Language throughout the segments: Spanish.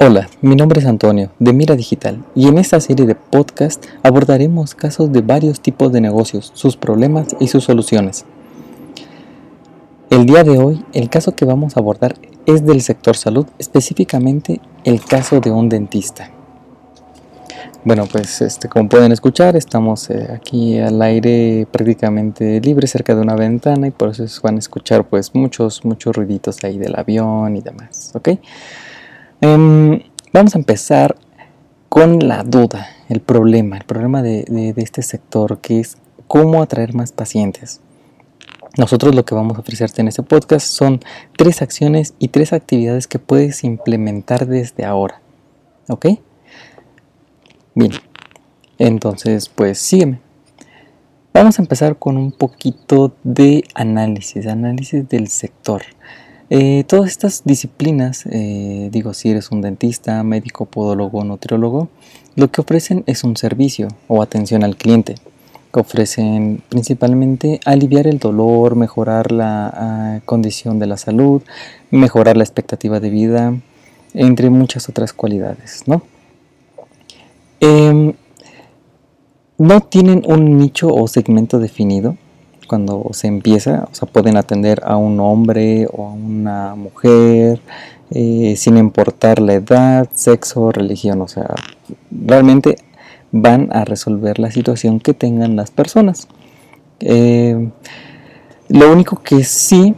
Hola, mi nombre es Antonio de Mira Digital y en esta serie de podcast abordaremos casos de varios tipos de negocios, sus problemas y sus soluciones. El día de hoy, el caso que vamos a abordar es del sector salud, específicamente el caso de un dentista. Bueno, pues como pueden escuchar, estamos aquí al aire prácticamente libre cerca de una ventana y por eso van a escuchar pues muchos ruiditos ahí del avión y demás, ¿ok? Vamos a empezar con la duda, el problema de este sector, que es cómo atraer más pacientes. Nosotros lo que vamos a ofrecerte en este podcast son 3 acciones y 3 actividades que puedes implementar desde ahora, ¿ok? Bien, entonces pues sígueme. Vamos a empezar con un poquito de análisis del sector. Todas estas disciplinas, si eres un dentista, médico, podólogo, nutriólogo, lo que ofrecen es un servicio o atención al cliente, que ofrecen principalmente aliviar el dolor, mejorar la condición de la salud, mejorar la expectativa de vida, entre muchas otras cualidades, ¿no? No tienen un nicho o segmento definido. Cuando se empieza, pueden atender a un hombre o a una mujer, sin importar la edad, sexo, religión. Realmente van a resolver la situación que tengan las personas. Lo único que sí,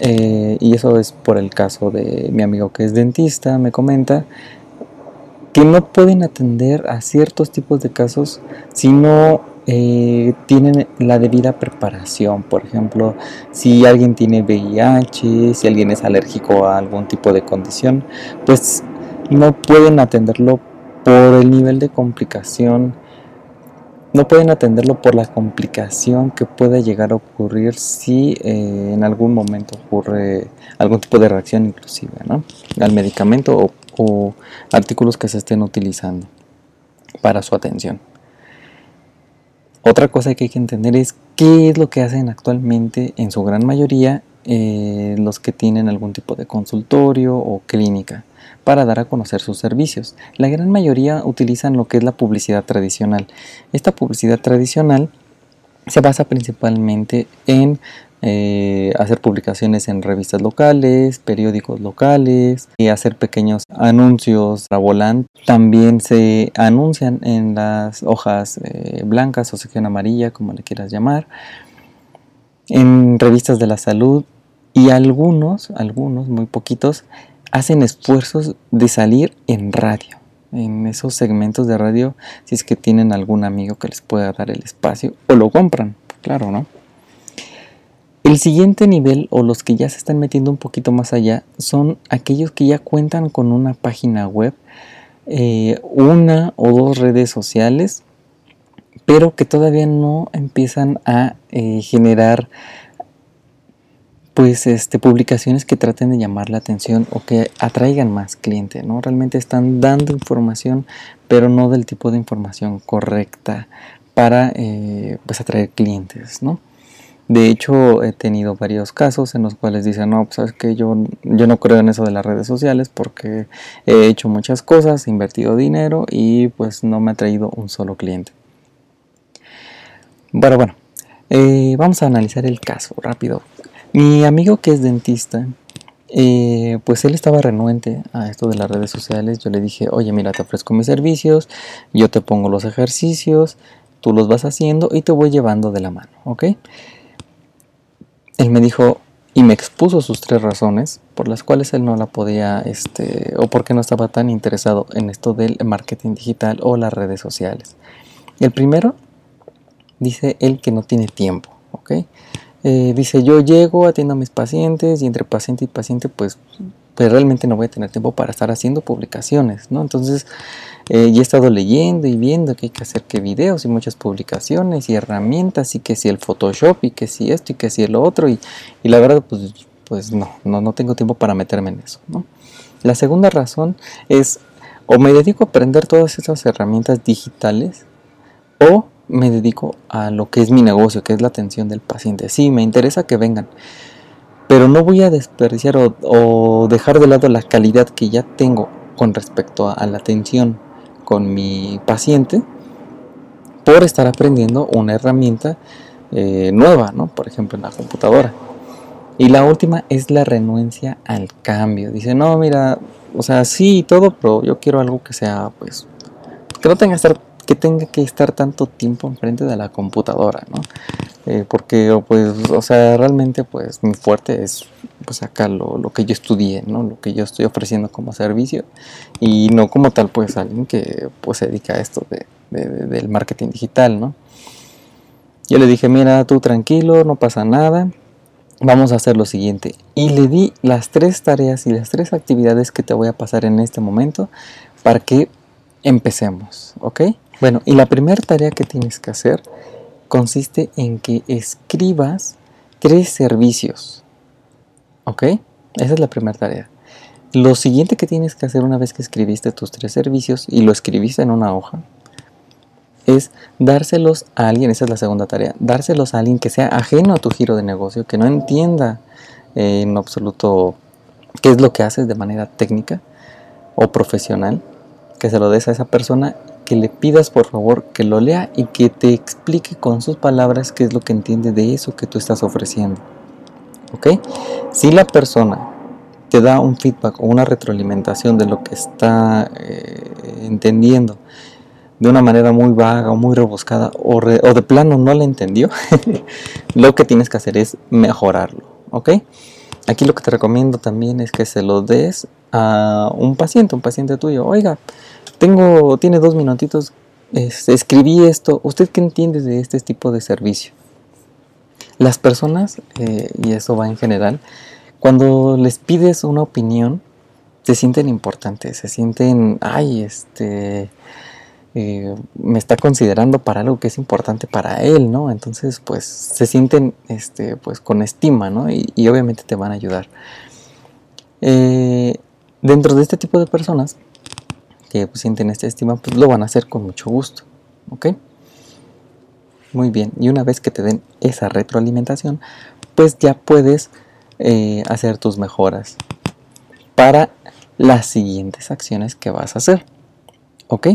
y eso es por el caso de mi amigo que es dentista, me comenta que no pueden atender a ciertos tipos de casos si no tienen la debida preparación. Por ejemplo, si alguien tiene VIH, si alguien es alérgico a algún tipo de condición, pues no pueden atenderlo por el nivel de complicación, no pueden atenderlo por la complicación que pueda llegar a ocurrir si en algún momento ocurre algún tipo de reacción, inclusive, ¿no?, al medicamento o artículos que se estén utilizando para su atención. Otra cosa que hay que entender es qué es lo que hacen actualmente en su gran mayoría los que tienen algún tipo de consultorio o clínica para dar a conocer sus servicios. La gran mayoría utilizan lo que es la publicidad tradicional. Esta publicidad tradicional se basa principalmente en hacer publicaciones en revistas locales, periódicos locales y hacer pequeños anuncios a volante. También se anuncian en las hojas blancas o sección amarilla, como le quieras llamar, en revistas de la salud, y algunos, muy poquitos, hacen esfuerzos de salir en radio, en esos segmentos de radio, si es que tienen algún amigo que les pueda dar el espacio o lo compran, claro, ¿no? El siguiente nivel, o los que ya se están metiendo un poquito más allá, son aquellos que ya cuentan con una página web, una o dos redes sociales, pero que todavía no empiezan a generar pues publicaciones que traten de llamar la atención o que atraigan más clientes, ¿no? Realmente están dando información, pero no del tipo de información correcta para pues atraer clientes, ¿no? De hecho, he tenido varios casos en los cuales dicen, no, pues sabes que yo no creo en eso de las redes sociales porque he hecho muchas cosas, he invertido dinero y pues no me ha traído un solo cliente. Pero bueno, vamos a analizar el caso rápido. Mi amigo que es dentista, pues él estaba renuente a esto de las redes sociales. Yo le dije, oye, mira, te ofrezco mis servicios, yo te pongo los ejercicios, tú los vas haciendo y te voy llevando de la mano, ¿ok? Él me dijo y me expuso sus 3 razones por las cuales él no la podía, o porque no estaba tan interesado en esto del marketing digital o las redes sociales. El primero, dice él, que no tiene tiempo, ¿ok? Dice, yo llego, atiendo a mis pacientes y entre paciente y paciente, pues realmente no voy a tener tiempo para estar haciendo publicaciones, ¿no? Entonces, ya he estado leyendo y viendo que hay que hacer que videos y muchas publicaciones y herramientas y que si el Photoshop y que si esto y que si el otro y la verdad, pues no tengo tiempo para meterme en eso, ¿no? La segunda razón es, o me dedico a aprender todas esas herramientas digitales o me dedico a lo que es mi negocio, que es la atención del paciente. Sí, me interesa que vengan, pero no voy a desperdiciar o dejar de lado la calidad que ya tengo con respecto a la atención con mi paciente por estar aprendiendo una herramienta nueva, ¿no? Por ejemplo, en la computadora. Y la última es la renuencia al cambio. Dice, no, mira, o sea, sí y todo, pero yo quiero algo que sea, pues, que no tenga que estar, tanto tiempo enfrente de la computadora, ¿no? Porque, pues, o sea, realmente, pues, mi fuerte es, pues, acá lo que yo estudié, ¿no? Lo que yo estoy ofreciendo como servicio y no como tal, pues, alguien que, pues, se dedica a esto del marketing digital, ¿no? Yo le dije, mira, tú tranquilo, no pasa nada. Vamos a hacer lo siguiente, y le di las 3 tareas y las 3 actividades que te voy a pasar en este momento para que empecemos, ¿ok? Bueno, y la primera tarea que tienes que hacer consiste en que escribas 3 servicios, ¿ok? Esa es la primera tarea. Lo siguiente que tienes que hacer una vez que escribiste tus 3 servicios y lo escribiste en una hoja, es dárselos a alguien. Esa es la segunda tarea, dárselos a alguien que sea ajeno a tu giro de negocio, que no entienda en absoluto qué es lo que haces de manera técnica o profesional, que se lo des a esa persona, que le pidas por favor que lo lea y que te explique con sus palabras qué es lo que entiende de eso que tú estás ofreciendo, ¿ok? Si la persona te da un feedback o una retroalimentación de lo que está entendiendo de una manera muy vaga o muy rebuscada o de plano no la entendió, lo que tienes que hacer es mejorarlo, ¿ok? Aquí lo que te recomiendo también es que se lo des a un paciente tuyo. Oiga, tiene 2 minutitos, escribí esto, ¿usted qué entiende de este tipo de servicio? Las personas, y eso va en general, cuando les pides una opinión, se sienten importantes, se sienten, me está considerando para algo que es importante para él, ¿no? Entonces, pues, se sienten, pues, con estima, ¿no? Y obviamente te van a ayudar. Dentro de este tipo de personas que pues, sienten esta estima, pues, lo van a hacer con mucho gusto, ¿ok? Muy bien. Y una vez que te den esa retroalimentación, pues, ya puedes hacer tus mejoras para las siguientes acciones que vas a hacer, ¿ok?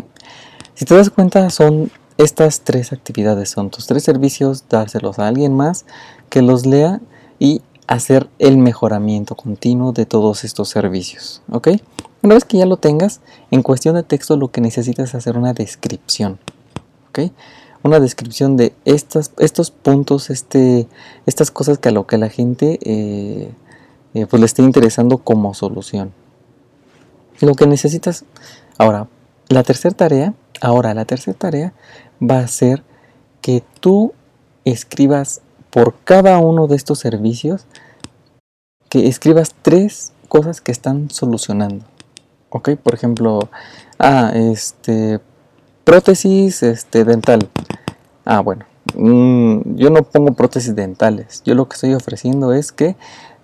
Si te das cuenta, son estas 3 actividades, son tus 3 servicios, dárselos a alguien más que los lea y hacer el mejoramiento continuo de todos estos servicios, ¿ok? Una vez que ya lo tengas, en cuestión de texto lo que necesitas es hacer una descripción, ¿ok? Una descripción de estos puntos, estas cosas que a lo que la gente pues le esté interesando como solución. Lo que necesitas ahora, la tercera tarea va a ser que tú escribas por cada uno de estos servicios, que escribas 3 cosas que están solucionando, ¿ok? Por ejemplo, prótesis dental. Bueno, yo no pongo prótesis dentales. Yo lo que estoy ofreciendo es que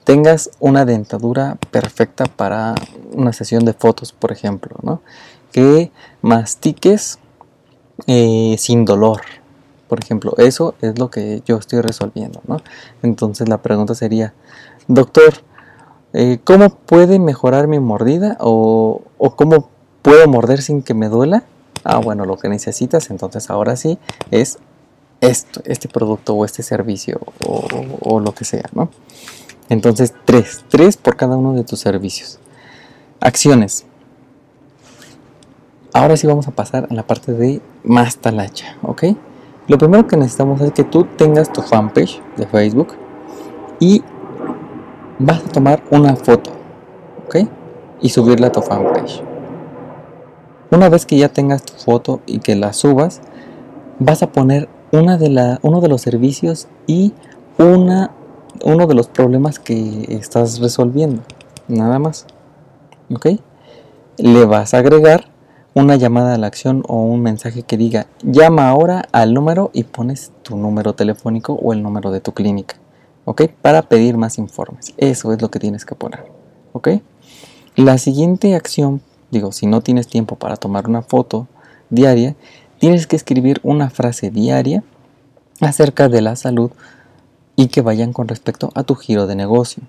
tengas una dentadura perfecta para una sesión de fotos, por ejemplo, ¿no? Que mastiques sin dolor, por ejemplo. Eso es lo que yo estoy resolviendo, ¿no? Entonces la pregunta sería, doctor, ¿cómo puede mejorar mi mordida? ¿O cómo puedo morder sin que me duela? Bueno, lo que necesitas entonces ahora sí es este producto o este servicio o lo que sea, ¿no? Entonces 3 por cada uno de tus servicios. Acciones. Ahora sí vamos a pasar a la parte de Mastalacha, ¿ok? Lo primero que necesitamos es que tú tengas tu fanpage de Facebook y vas a tomar una foto, ¿ok? Y subirla a tu fanpage. Una vez que ya tengas tu foto y que la subas, vas a poner uno de los servicios y uno de los problemas que estás resolviendo, nada más, ¿ok? Le vas a agregar una llamada a la acción o un mensaje que diga llama ahora al número y pones tu número telefónico o el número de tu clínica, ¿ok? Para pedir más informes. Eso es lo que tienes que poner, ¿ok? La siguiente acción, si no tienes tiempo para tomar una foto diaria, tienes que escribir una frase diaria acerca de la salud y que vayan con respecto a tu giro de negocio,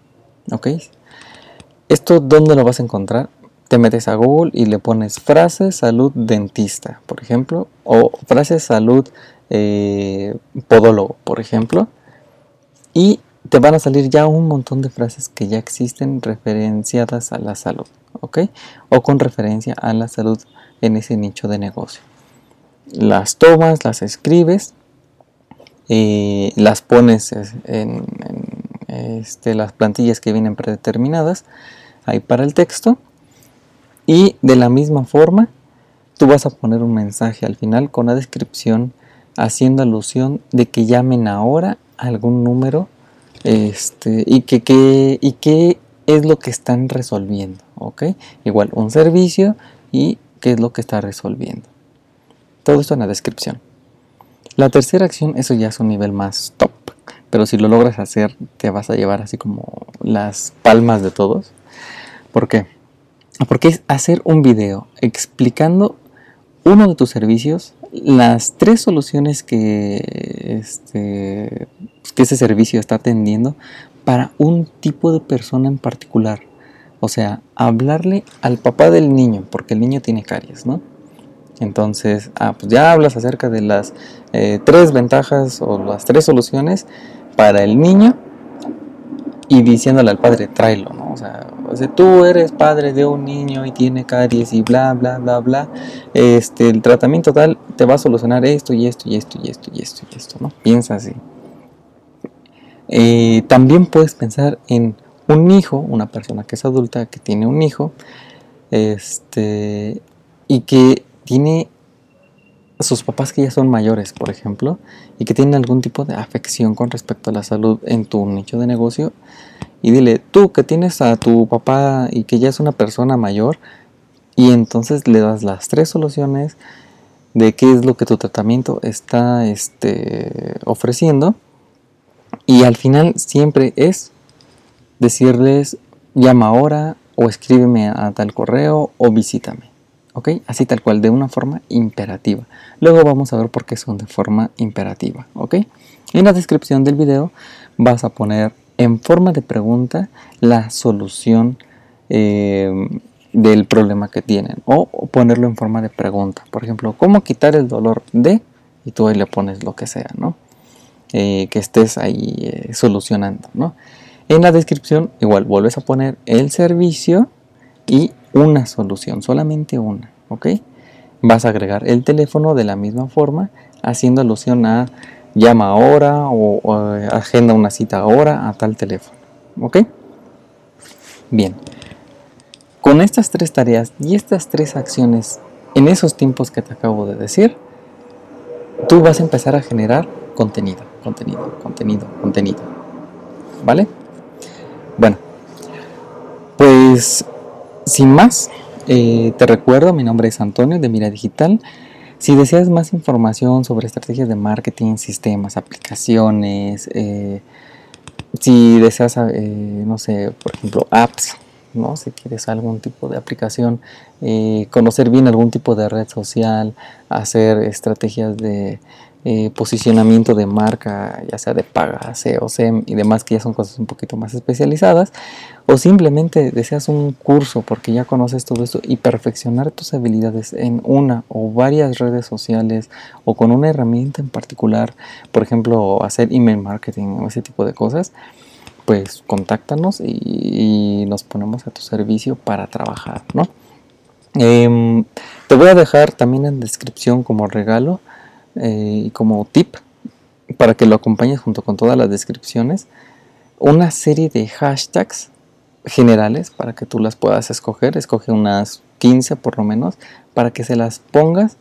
¿ok? ¿Esto dónde lo vas a encontrar? te metes a Google y le pones frase salud dentista, por ejemplo, o frase salud podólogo, por ejemplo, y te van a salir ya un montón de frases que ya existen referenciadas a la salud, ¿ok? O con referencia a la salud en ese nicho de negocio. Las tomas, las escribes, las pones en las plantillas que vienen predeterminadas ahí para el texto, y de la misma forma tú vas a poner un mensaje al final con la descripción haciendo alusión de que llamen ahora a algún número y qué es lo que están resolviendo, ¿ok? Igual un servicio y qué es lo que está resolviendo. Todo esto en la descripción. La tercera acción, eso ya es un nivel más top, pero si lo logras hacer te vas a llevar así como las palmas de todos. ¿Por qué? Porque es hacer un video explicando uno de tus servicios, las tres soluciones que ese servicio está atendiendo para un tipo de persona en particular. O sea, hablarle al papá del niño, porque el niño tiene caries, ¿no? Entonces, pues ya hablas acerca de las tres ventajas o las tres soluciones para el niño y diciéndole al padre, tráelo, ¿no? O sea, tú eres padre de un niño y tiene caries y bla, bla, bla, bla. El tratamiento tal te va a solucionar esto y esto y esto y esto y esto y esto, ¿no? Piensa así. También puedes pensar en un hijo, una persona que es adulta, que tiene un hijo, y que tiene sus papás que ya son mayores, por ejemplo, y que tienen algún tipo de afección con respecto a la salud en tu nicho de negocio, y dile, tú que tienes a tu papá y que ya es una persona mayor, y entonces le das las tres soluciones de qué es lo que tu tratamiento está ofreciendo, y al final siempre es decirles, llama ahora, o escríbeme a tal correo, o visítame. ¿Ok? Así tal cual, de una forma imperativa. Luego vamos a ver por qué son de forma imperativa. ¿Ok? En la descripción del video vas a poner en forma de pregunta la solución del problema que tienen. O ponerlo en forma de pregunta. Por ejemplo, ¿cómo quitar el dolor de? Y tú ahí le pones lo que sea, ¿no? Que estés ahí solucionando, ¿no? En la descripción igual vuelves a poner el servicio y una solución, solamente una, ¿ok? Vas a agregar el teléfono de la misma forma, haciendo alusión a llama ahora o agenda una cita ahora a tal teléfono, ¿ok? Bien, con estas tres tareas y estas tres acciones en esos tiempos que te acabo de decir, tú vas a empezar a generar contenido, ¿vale? Bueno, pues sin más, te recuerdo, mi nombre es Antonio de Mira Digital. Si deseas más información sobre estrategias de marketing, sistemas, aplicaciones, si deseas, no sé, por ejemplo, apps, ¿no? Si quieres algún tipo de aplicación, conocer bien algún tipo de red social, hacer estrategias de posicionamiento de marca, ya sea de paga, SEO, SEM y demás, que ya son cosas un poquito más especializadas, o simplemente deseas un curso porque ya conoces todo esto y perfeccionar tus habilidades en una o varias redes sociales o con una herramienta en particular, por ejemplo hacer email marketing o ese tipo de cosas, pues contáctanos y nos ponemos a tu servicio para trabajar, ¿no? Te voy a dejar también en descripción como regalo y como tip para que lo acompañes junto con todas las descripciones una serie de hashtags generales para que tú las puedas escoge unas 15 por lo menos para que se las pongas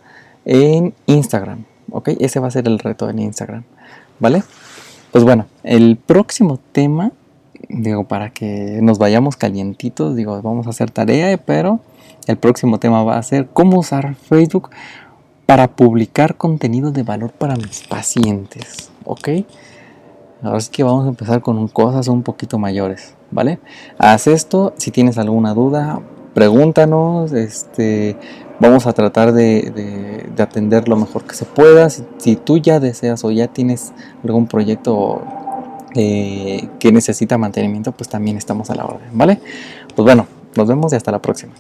en Instagram, ¿ok? Ese va a ser el reto en Instagram, ¿vale? Pues bueno, el próximo tema, digo, para que nos vayamos calientitos, digo, vamos a hacer tarea, pero el próximo tema va a ser cómo usar Facebook para publicar contenido de valor para mis pacientes, ¿ok? Ahora es que vamos a empezar con cosas un poquito mayores, ¿vale? Haz esto, si tienes alguna duda, pregúntanos, vamos a tratar de atender lo mejor que se pueda. Si tú ya deseas o ya tienes algún proyecto que necesita mantenimiento, pues también estamos a la orden, ¿vale? Pues bueno, nos vemos y hasta la próxima.